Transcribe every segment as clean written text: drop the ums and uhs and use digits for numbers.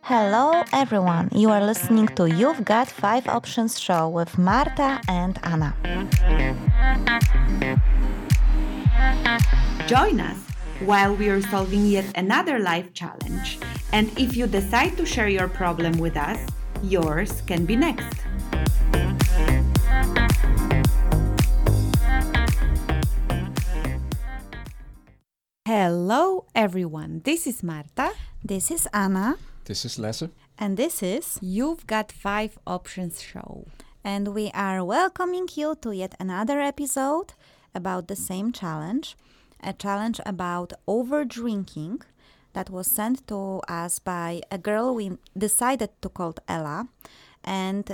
Hello everyone, you are listening to You've Got 5 Options show with Marta and Anna. Join us while we are solving yet another life challenge. And if you decide to share your problem with us, yours can be next. Hello everyone, this is Marta. This is Anna. This is Lasse. And this is You've Got 5 Options show. And we are welcoming you to yet another episode about the same challenge. A challenge about over-drinking that was sent to us by a girl we decided to call Ella. And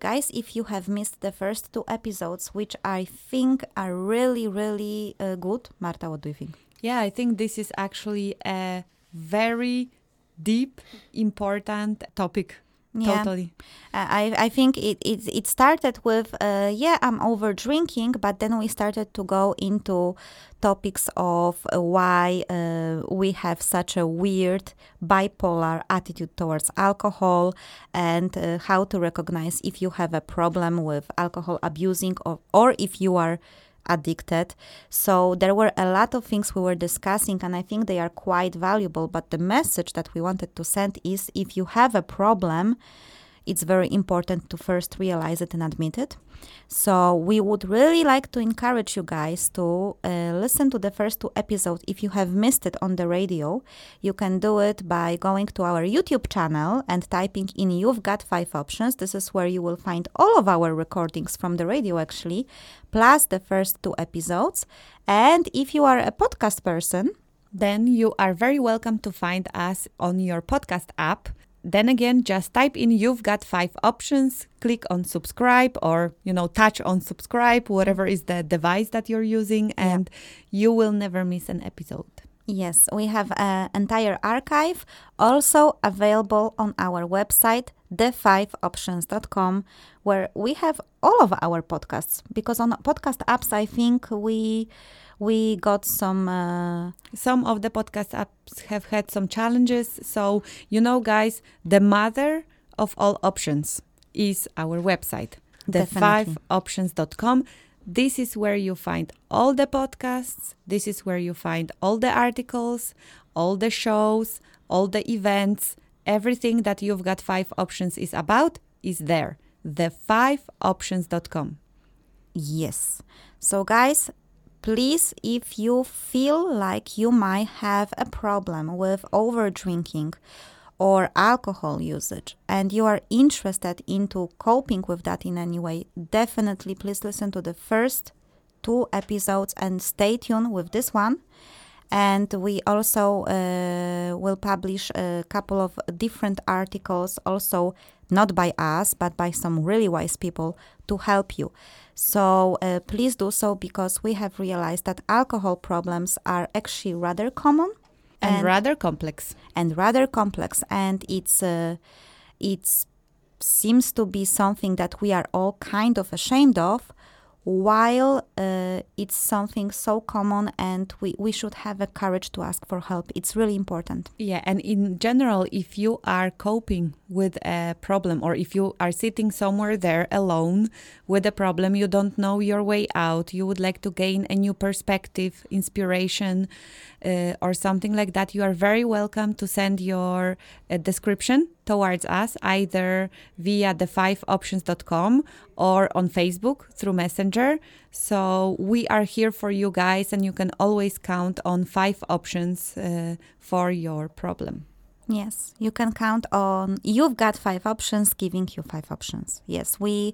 guys, if you have missed the first 2 episodes, which I think are really, really good. Marta, what do you think? Yeah, I think this is actually a very deep, important topic. Yeah. Totally. I think it started with, I'm over drinking, but then we started to go into topics of why we have such a weird bipolar attitude towards alcohol and how to recognize if you have a problem with alcohol abusing or if you are addicted. So there were a lot of things we were discussing, and I think they are quite valuable. But the message that we wanted to send is, if you have a problem, it's very important to first realize it and admit it. So we would really like to encourage you guys to listen to the first 2 episodes. If you have missed it on the radio, you can do it by going to our YouTube channel and typing in You've Got 5 Options. This is where you will find all of our recordings from the radio, actually, plus the first 2 episodes. And if you are a podcast person, then you are very welcome to find us on your podcast app. Then again, just type in You've Got 5 Options, click on subscribe or, touch on subscribe, whatever is the device that you're using, and you will never miss an episode. Yes, we have an entire archive also available on our website, thefiveoptions.com, where we have all of our podcasts, because on podcast apps, I think we got some of the podcast apps have had some challenges. So, guys, the mother of all options is our website, thefiveoptions.com. This is where you find all the podcasts. This is where you find all the articles, all the shows, all the events. Everything that You've Got 5 Options is about is there, thefiveoptions.com. Yes. So, guys, please, if you feel like you might have a problem with over-drinking or alcohol usage and you are interested into coping with that in any way, definitely please listen to the first 2 episodes and stay tuned with this one. And we also will publish a couple of different articles, also not by us, but by some really wise people to help you. So please do so, because we have realized that alcohol problems are actually rather common. And rather complex. And it seems to be something that we are all kind of ashamed of, while it's something so common, and we should have the courage to ask for help. It's really important. Yeah, and in general, if you are coping with a problem, or if you are sitting somewhere there alone with a problem, you don't know your way out, you would like to gain a new perspective, inspiration, or something like that, you are very welcome to send your description towards us, either via thefiveoptions.com or on Facebook through Messenger. So we are here for you guys, and you can always count on 5 options for your problem. Yes, you can count on You've Got 5 Options giving you 5 options. Yes, we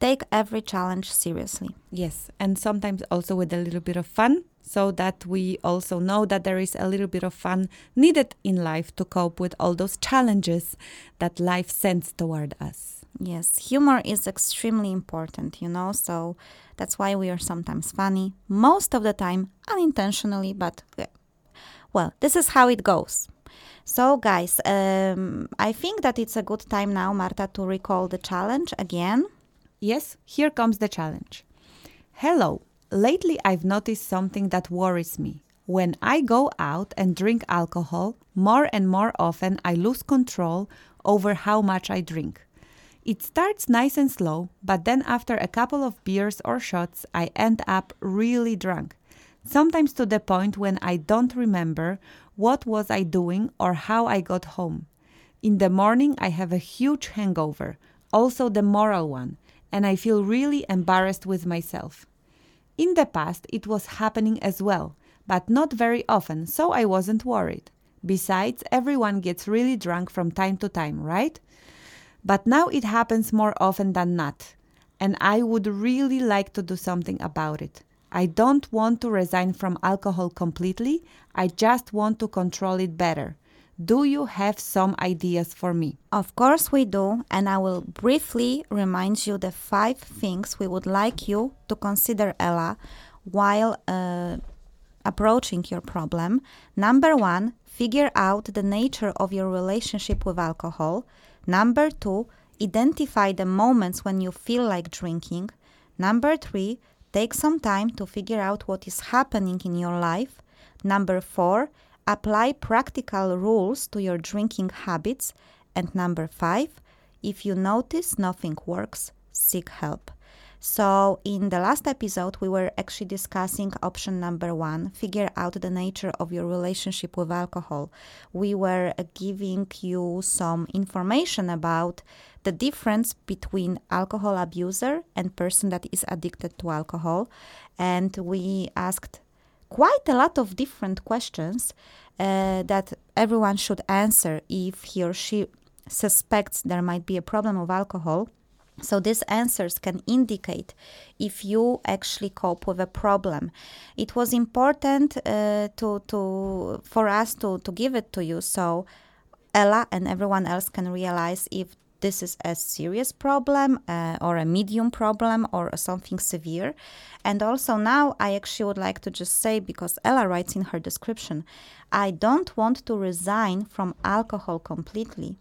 take every challenge seriously. Yes, and sometimes also with a little bit of fun, so that we also know that there is a little bit of fun needed in life to cope with all those challenges that life sends toward us. Yes, humor is extremely important, so that's why we are sometimes funny, most of the time unintentionally, but well, this is how it goes. So, guys, I think that it's a good time now, Marta, to recall the challenge again. Yes, here comes the challenge. Hello. Lately, I've noticed something that worries me. When I go out and drink alcohol, more and more often I lose control over how much I drink. It starts nice and slow, but then after a couple of beers or shots, I end up really drunk. Sometimes to the point when I don't remember what was I doing or how I got home. In the morning, I have a huge hangover, also the moral one, and I feel really embarrassed with myself. In the past, it was happening as well, but not very often, so I wasn't worried. Besides, everyone gets really drunk from time to time, right? But now it happens more often than not, and I would really like to do something about it. I don't want to resign from alcohol completely, I just want to control it better. Do you have some ideas for me? Of course we do, and I will briefly remind you the 5 things we would like you to consider, Ella, while approaching your problem. Number 1, figure out the nature of your relationship with alcohol. Number 2, identify the moments when you feel like drinking. Number 3, take some time to figure out what is happening in your life. Number 4, apply practical rules to your drinking habits. And number 5, if you notice nothing works, seek help. So in the last episode, we were actually discussing option number 1, figure out the nature of your relationship with alcohol. We were giving you some information about the difference between alcohol abuser and person that is addicted to alcohol. And we asked quite a lot of different questions that everyone should answer if he or she suspects there might be a problem with alcohol. So these answers can indicate if you actually cope with a problem. It was important for us to give it to you so Ella and everyone else can realize if this is a serious problem or a medium problem or something severe. And also now I actually would like to just say, because Ella writes in her description, I don't want to resign from alcohol completely.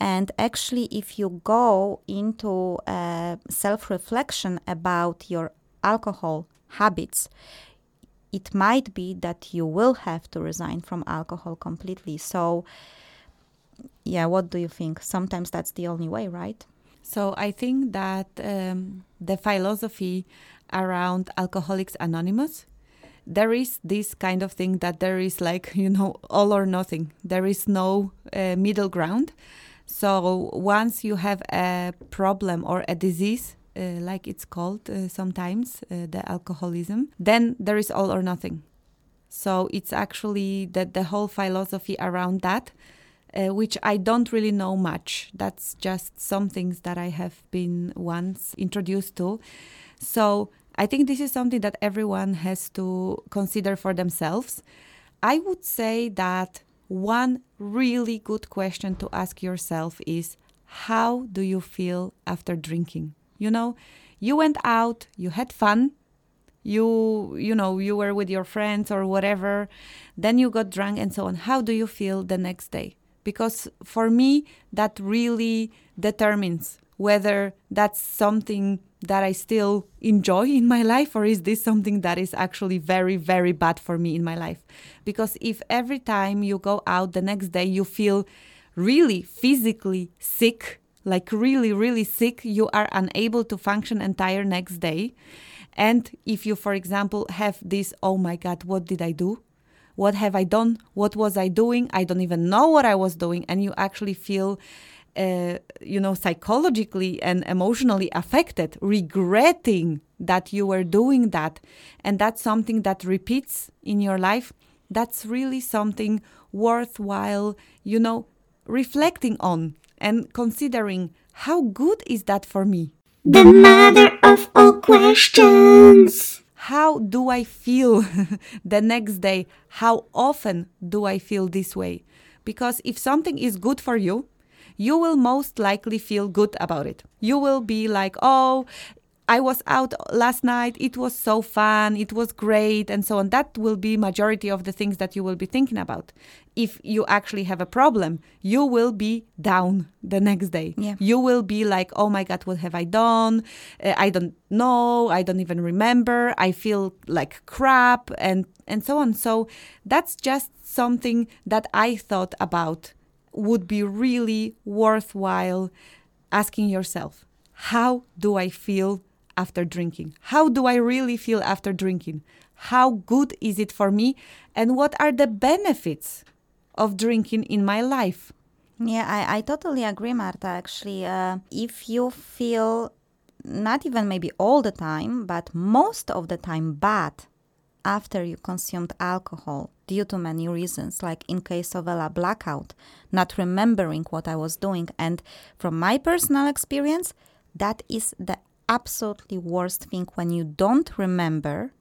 And actually, if you go into self-reflection about your alcohol habits, it might be that you will have to resign from alcohol completely. So, yeah, what do you think? Sometimes that's the only way, right? So I think that the philosophy around Alcoholics Anonymous, there is this kind of thing that there is like, all or nothing. There is no middle ground. So once you have a problem or a disease, like it's called sometimes, the alcoholism, then there is all or nothing. So it's actually that the whole philosophy around that, which I don't really know much. That's just some things that I have been once introduced to. So I think this is something that everyone has to consider for themselves. I would say that one really good question to ask yourself is, how do you feel after drinking? You went out, you had fun, you were with your friends or whatever, then you got drunk and so on. How do you feel the next day? Because for me, that really determines whether that's something that I still enjoy in my life, or is this something that is actually very, very bad for me in my life? Because if every time you go out the next day, you feel really physically sick, like really, really sick, you are unable to function entire next day. And if you, for example, have this, oh my God, what did I do? What have I done? What was I doing? I don't even know what I was doing. And you actually feel psychologically and emotionally affected, regretting that you were doing that. And that's something that repeats in your life. That's really something worthwhile, reflecting on and considering, how good is that for me? The mother of all questions. How do I feel the next day? How often do I feel this way? Because if something is good for you, you will most likely feel good about it. You will be like, oh, I was out last night, it was so fun, it was great, and so on. That will be majority of the things that you will be thinking about. If you actually have a problem, you will be down the next day. Yeah. You will be like, oh my God, what have I done? I don't know, I don't even remember, I feel like crap, and so on. So that's just something that I thought about would be really worthwhile asking yourself. How do I feel after drinking? How do I really feel after drinking? How good is it for me? And what are the benefits of drinking in my life? Yeah, I totally agree, Marta, actually. If you feel not even maybe all the time, but most of the time bad after you consumed alcohol due to many reasons, like in case of a blackout, not remembering what I was doing. And from my personal experience, that is the absolutely worst thing when you don't remember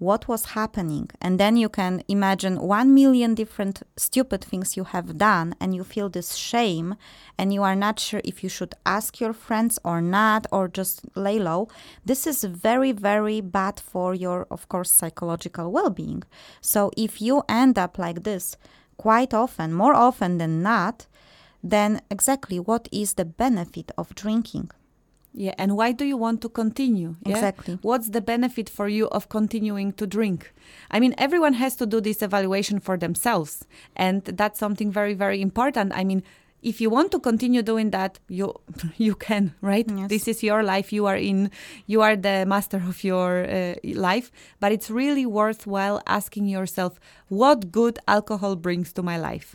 what was happening. And then you can imagine 1 million different stupid things you have done, and you feel this shame, and you are not sure if you should ask your friends or not, or just lay low. This is very, very bad for your, of course, psychological well-being. So if you end up like this quite often, more often than not, then exactly what is the benefit of drinking? Yeah, and why do you want to continue? Yeah? Exactly. What's the benefit for you of continuing to drink? I mean, everyone has to do this evaluation for themselves. And that's something very, very important. I mean, if you want to continue doing that, you can, right? Yes. This is your life. You are the master of your life. But it's really worthwhile asking yourself, what good alcohol brings to my life?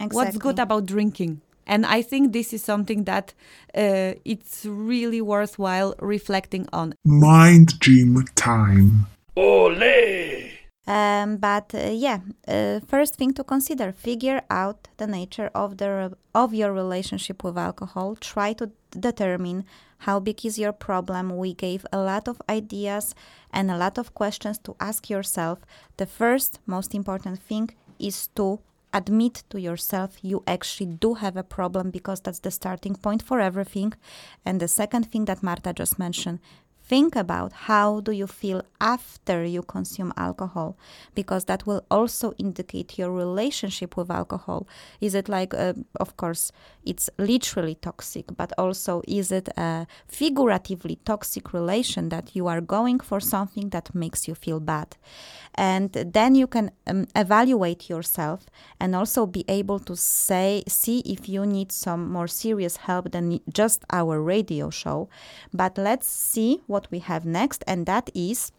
Exactly. What's good about drinking? And I think this is something that it's really worthwhile reflecting on. Mind gym time. Ole! First thing to consider, figure out the nature of your relationship with alcohol. Try to determine how big is your problem. We gave a lot of ideas and a lot of questions to ask yourself. The first, most important thing is to admit to yourself you actually do have a problem, because that's the starting point for everything. And the second thing that Marta just mentioned, think about how do you feel after you consume alcohol, because that will also indicate your relationship with alcohol. Is it like, of course, it's literally toxic, but also is it a figuratively toxic relation that you are going for something that makes you feel bad? And then you can evaluate yourself and also be able to see if you need some more serious help than just our radio show. But let's see what we have next, and that is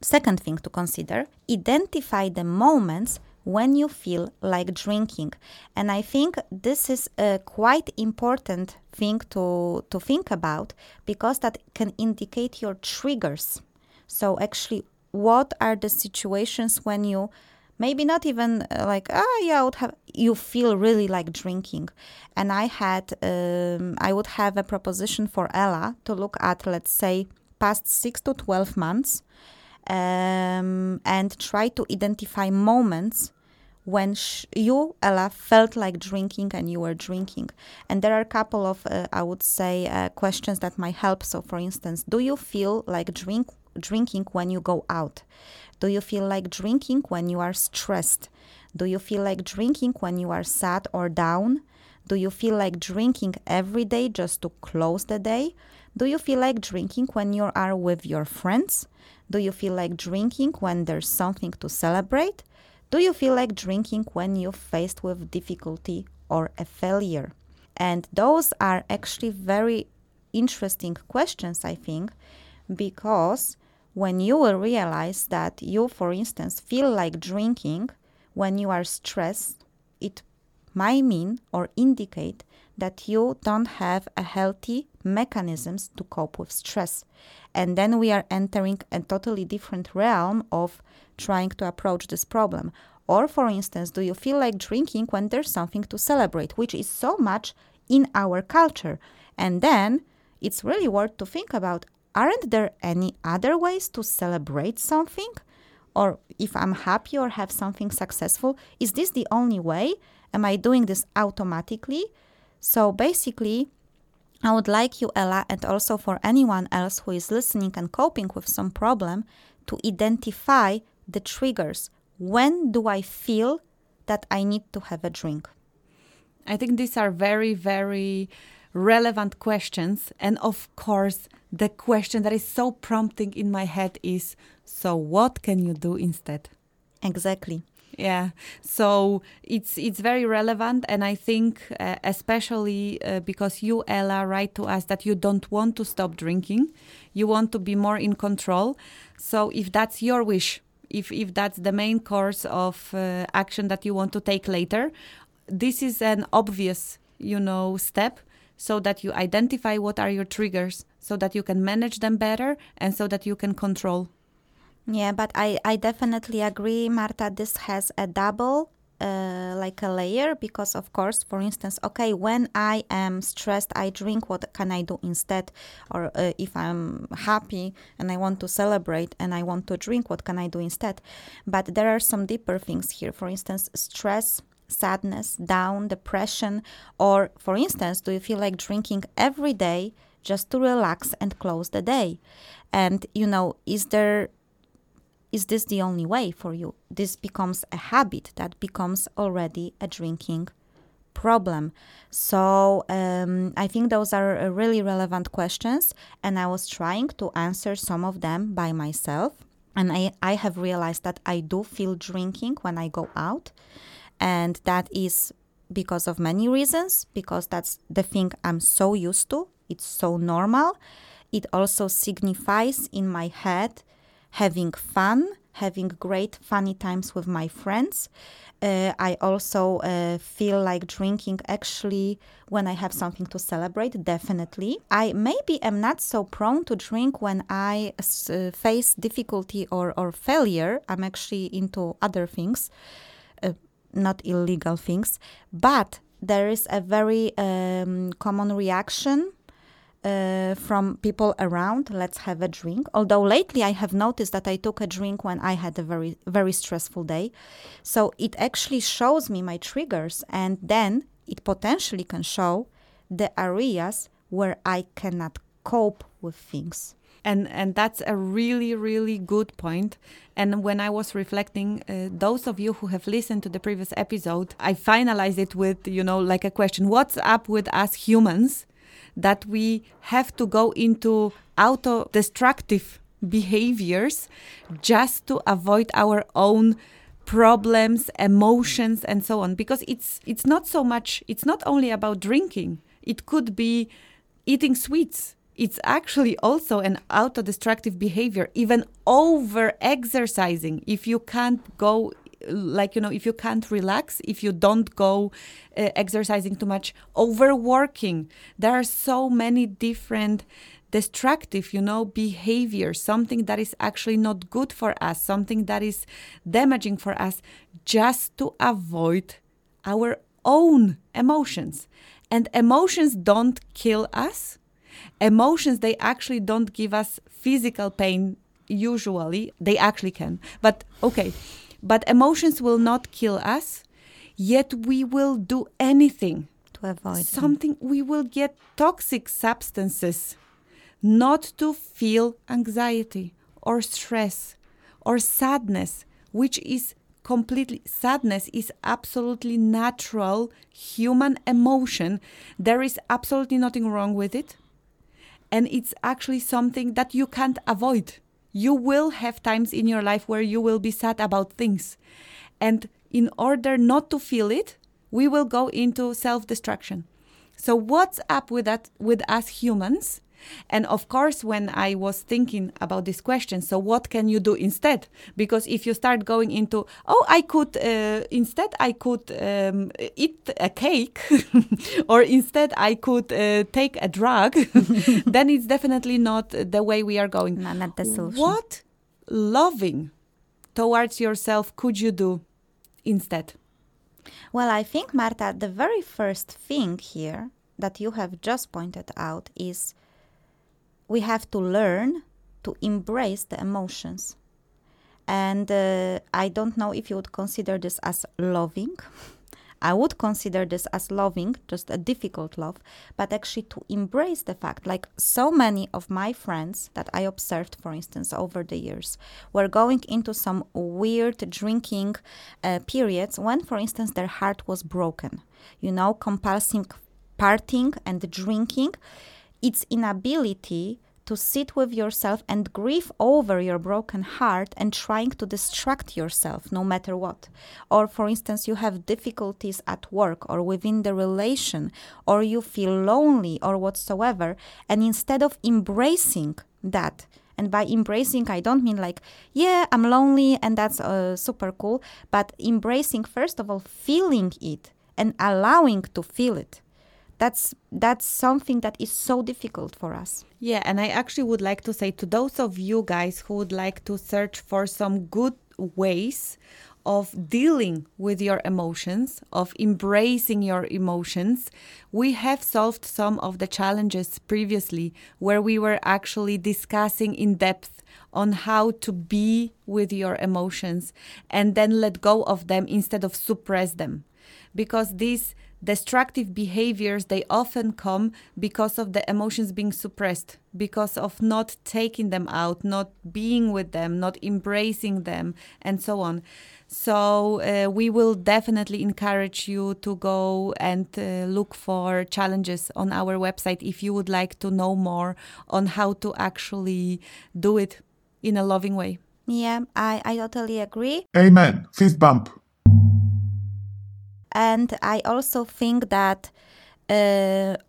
second thing to consider. Identify the moments when you feel like drinking. And I think this is a quite important thing to think about, because that can indicate your triggers. So actually, what are the situations when you maybe not even like, you feel really like drinking. And I would have a proposition for Ella to look at, let's say, past 6 to 12 months and try to identify moments when you, Ella, felt like drinking and you were drinking. And there are a couple of, questions that might help. So, for instance, do you feel like drinking when you go out? Do you feel like drinking when you are stressed? Do you feel like drinking when you are sad or down? Do you feel like drinking every day just to close the day? Do you feel like drinking when you are with your friends? Do you feel like drinking when there's something to celebrate? Do you feel like drinking when you're faced with difficulty or a failure? And those are actually very interesting questions, I think, because when you will realize that you, for instance, feel like drinking when you are stressed, it might mean or indicate that you don't have a healthy mechanisms to cope with stress. And then we are entering a totally different realm of trying to approach this problem. Or, for instance, do you feel like drinking when there's something to celebrate, which is so much in our culture? And then it's really worth to think about, aren't there any other ways to celebrate something? Or if I'm happy or have something successful, is this the only way? Am I doing this automatically? So basically, I would like you, Ella, and also for anyone else who is listening and coping with some problem, to identify the triggers. When do I feel that I need to have a drink? I think these are very, very relevant questions. And of course, the question that is so prompting in my head is, so what can you do instead? Exactly. Yeah, so it's very relevant, and I think especially because you, Ella, write to us that you don't want to stop drinking, you want to be more in control. So if that's your wish, if that's the main course of action that you want to take later, this is an obvious, step, so that you identify what are your triggers, so that you can manage them better and so that you can control. Yeah, but I definitely agree, Marta, this has a double, a layer, because, of course, for instance, okay, when I am stressed, I drink, what can I do instead? Or if I'm happy and I want to celebrate and I want to drink, what can I do instead? But there are some deeper things here. For instance, stress, sadness, down, depression, or, for instance, do you feel like drinking every day just to relax and close the day? And, is this the only way for you? This becomes a habit that becomes already a drinking problem. So I think those are really relevant questions, and I was trying to answer some of them by myself. And I have realized that I do feel drinking when I go out, and that is because of many reasons, because that's the thing I'm so used to. It's so normal. It also signifies in my head having fun, having great funny times with my friends. I also feel like drinking actually when I have something to celebrate, definitely. I maybe am not so prone to drink when I face difficulty or failure. I'm actually into other things, not illegal things. But there is a very common reaction from people around, let's have a drink. Although lately I have noticed that I took a drink when I had a very, very stressful day. So it actually shows me my triggers, and then it potentially can show the areas where I cannot cope with things. And that's a really, really good point. And when I was reflecting, those of you who have listened to the previous episode, I finalized it with, a question, what's up with us humans? That we have to go into auto-destructive behaviors just to avoid our own problems, emotions, and so on. Because it's not so much, it's not only about drinking. It could be eating sweets. It's actually also an auto-destructive behavior, even over-exercising. If you can't go if you can't relax, if you don't go exercising too much, overworking. There are so many different destructive, behaviors, something that is actually not good for us, something that is damaging for us, just to avoid our own emotions. And emotions don't kill us. Emotions, they actually don't give us physical pain, usually. They actually can. But okay. But emotions will not kill us, yet we will do anything to avoid something. We will get toxic substances, not to feel anxiety or stress or sadness, which is sadness is absolutely natural human emotion. There is absolutely nothing wrong with it. And it's actually something that you can't avoid. You will have times in your life where you will be sad about things. And in order not to feel it, we will go into self-destruction. So what's up with that, with us humans? And of course, when I was thinking about this question, so what can you do instead? Because if you start going into, I could eat a cake or instead I could take a drug, then it's definitely not the way we are going. No, not the solution. What loving towards yourself could you do instead? Well, I think, Marta, the very first thing here that you have just pointed out is we have to learn to embrace the emotions. And I don't know if you would consider this as loving. I would consider this as loving, just a difficult love, but actually to embrace the fact, like so many of my friends that I observed, for instance, over the years, were going into some weird drinking periods when, for instance, their heart was broken, you know, compulsive partying and drinking. Its inability to sit with yourself and grieve over your broken heart and trying to distract yourself no matter what. Or for instance, you have difficulties at work or within the relation, or you feel lonely or whatsoever. And instead of embracing that, and by embracing, I don't mean like, yeah, I'm lonely and that's super cool, but embracing, first of all, feeling it and allowing to feel it. That's something that is so difficult for us. Yeah, and I actually would like to say to those of you guys who would like to search for some good ways of dealing with your emotions, of embracing your emotions, we have solved some of the challenges previously where we were actually discussing in depth on how to be with your emotions and then let go of them instead of suppress them. Because these destructive behaviors, they often come because of the emotions being suppressed, because of not taking them out, not being with them, not embracing them, and so on. So we will definitely encourage you to go and look for challenges on our website if you would like to know more on how to actually do it in a loving way. Yeah, I totally agree. Amen. Fist bump. And I also think that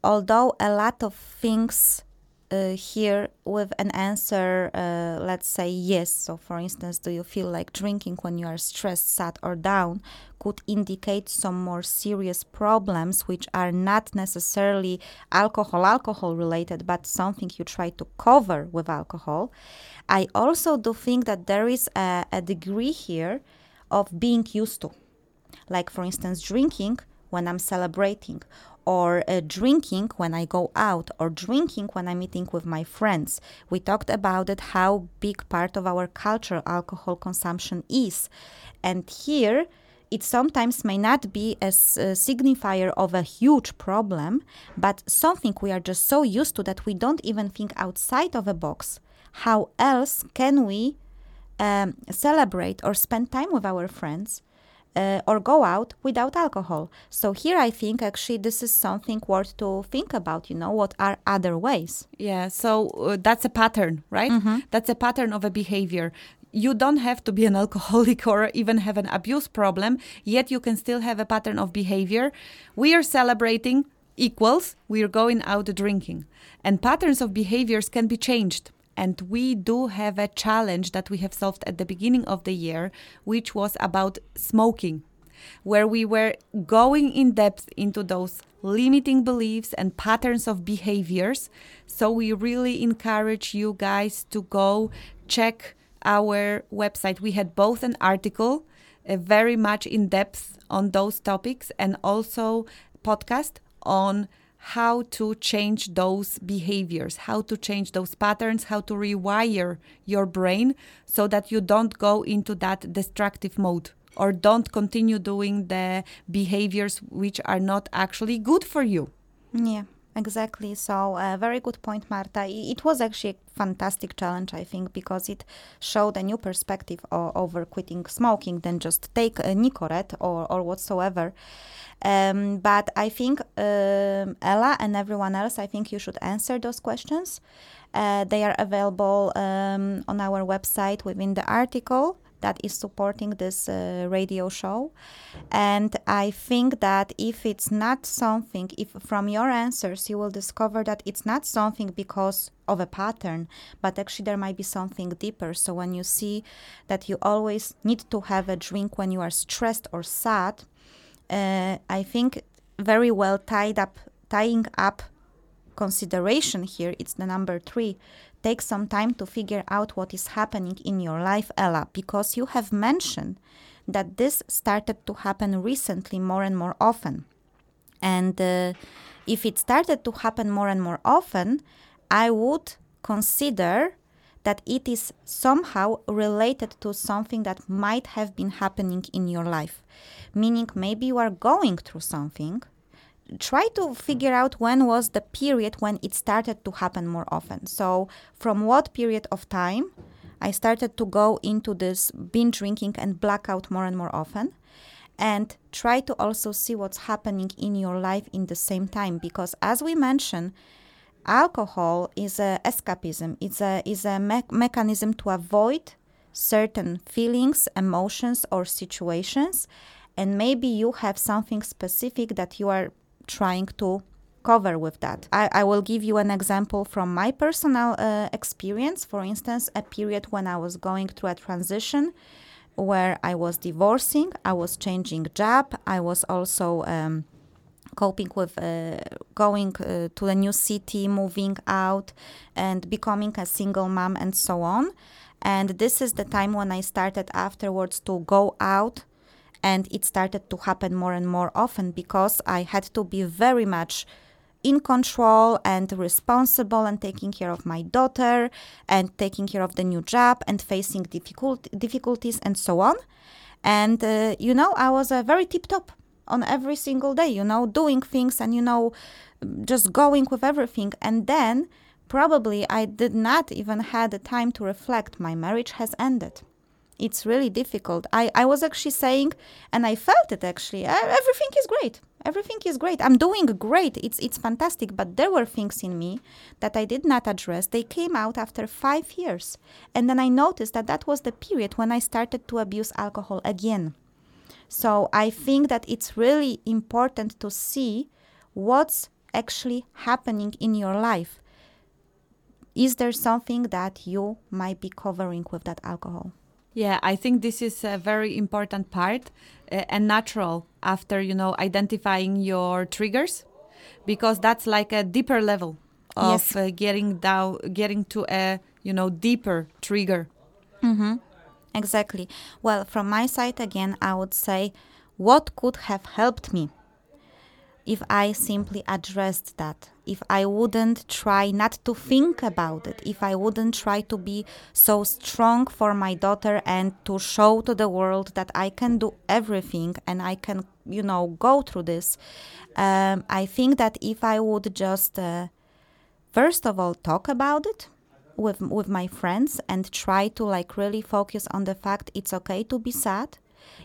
although a lot of things here with an answer, let's say yes. So for instance, do you feel like drinking when you are stressed, sad or down could indicate some more serious problems which are not necessarily alcohol related, but something you try to cover with alcohol. I also do think that there is a degree here of being used to. Like, for instance, drinking when I'm celebrating, or drinking when I go out, or drinking when I'm meeting with my friends. We talked about it, how big part of our culture alcohol consumption is. And here, it sometimes may not be a signifier of a huge problem, but something we are just so used to that we don't even think outside of a box. How else can we celebrate or spend time with our friends? Or go out without alcohol. So here I think actually this is something worth to think about, you know, what are other ways? Yeah, so that's a pattern, right? Mm-hmm. That's a pattern of a behavior. You don't have to be an alcoholic or even have an abuse problem, yet you can still have a pattern of behavior. We are celebrating equals we're going out drinking. And patterns of behaviors can be changed. And we do have a challenge that we have solved at the beginning of the year, which was about smoking, where we were going in depth into those limiting beliefs and patterns of behaviors. So we really encourage you guys to go check our website. We had both an article, very much in depth on those topics, and also podcast on how to change those behaviors, how to change those patterns, how to rewire your brain so that you don't go into that destructive mode or don't continue doing the behaviors which are not actually good for you. Yeah, exactly. So very good point, Marta. It was actually a fantastic challenge, I think, because it showed a new perspective over quitting smoking than just take a Nicorette or whatsoever. But I think Ella and everyone else, I think you should answer those questions. They are available on our website within the article that is supporting this radio show. And I think that if from your answers you will discover that it's not something because of a pattern, but actually there might be something deeper. So when you see that you always need to have a drink when you are stressed or sad, I think very well tying up consideration here, it's the number 3. Take some time to figure out what is happening in your life, Ella, because you have mentioned that this started to happen recently more and more often. And if it started to happen more and more often, I would consider that it is somehow related to something that might have been happening in your life. Meaning maybe you are going through something. Try to figure out when was the period when it started to happen more often. So from what period of time I started to go into this binge drinking and blackout more and more often. And try to also see what's happening in your life in the same time. Because as we mentioned, alcohol is an escapism. It's a mechanism to avoid certain feelings, emotions, or situations. And maybe you have something specific that you are trying to cover with that. I will give you an example from my personal experience. For instance, a period when I was going through a transition where I was divorcing, I was changing job, I was also coping with going to a new city, moving out, and becoming a single mom and so on. And this is the time when I started afterwards to go out, and it started to happen more and more often because I had to be very much in control and responsible and taking care of my daughter and taking care of the new job and facing difficulties and so on. And, I was very tip-top on every single day, doing things and, just going with everything. And then probably I did not even had the time to reflect. My marriage has ended. It's really difficult. I was actually saying, and I felt it actually, everything is great. Everything is great. I'm doing great. It's fantastic. But there were things in me that I did not address. They came out after 5 years. And then I noticed that was the period when I started to abuse alcohol again. So I think that it's really important to see what's actually happening in your life. Is there something that you might be covering with that alcohol? Yeah, I think this is a very important part and natural after, identifying your triggers, because that's like a deeper level of yes. Getting to a, deeper trigger. Mm-hmm. Exactly. Well, from my side, again, I would say what could have helped me if I simply addressed that, if I wouldn't try not to think about it, if I wouldn't try to be so strong for my daughter and to show to the world that I can do everything and I can, go through this. I think that if I would just, first of all, talk about it with my friends and try to really focus on the fact it's okay to be sad,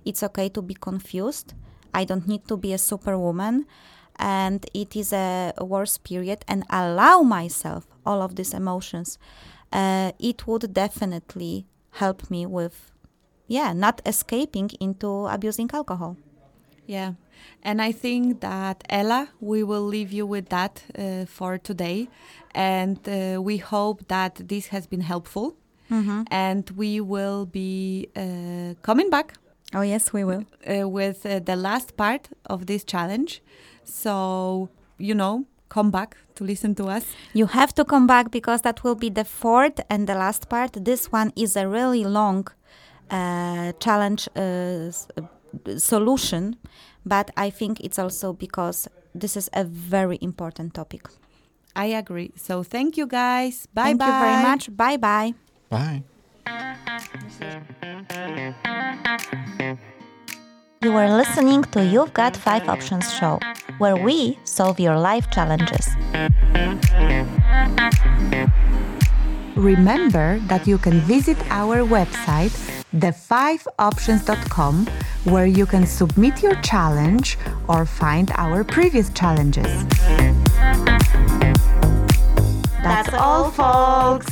it's okay to be confused, I don't need to be a superwoman, and it is a worse period, and allow myself all of these emotions, it would definitely help me with, not escaping into abusing alcohol. Yeah, and I think that, Ella, we will leave you with that for today, and we hope that this has been helpful, mm-hmm. and we will be coming back. Oh, yes, we will. With the last part of this challenge. So, come back to listen to us. You have to come back because that will be the fourth and the last part. This one is a really long challenge solution. But I think it's also because this is a very important topic. I agree. So thank you, guys. Bye-bye. Thank you very much. Bye-bye. Bye. You are listening to You've Got 5 Options show, where we solve your life challenges. Remember that you can visit our website, thefiveoptions.com, where you can submit your challenge or find our previous challenges. That's all, folks!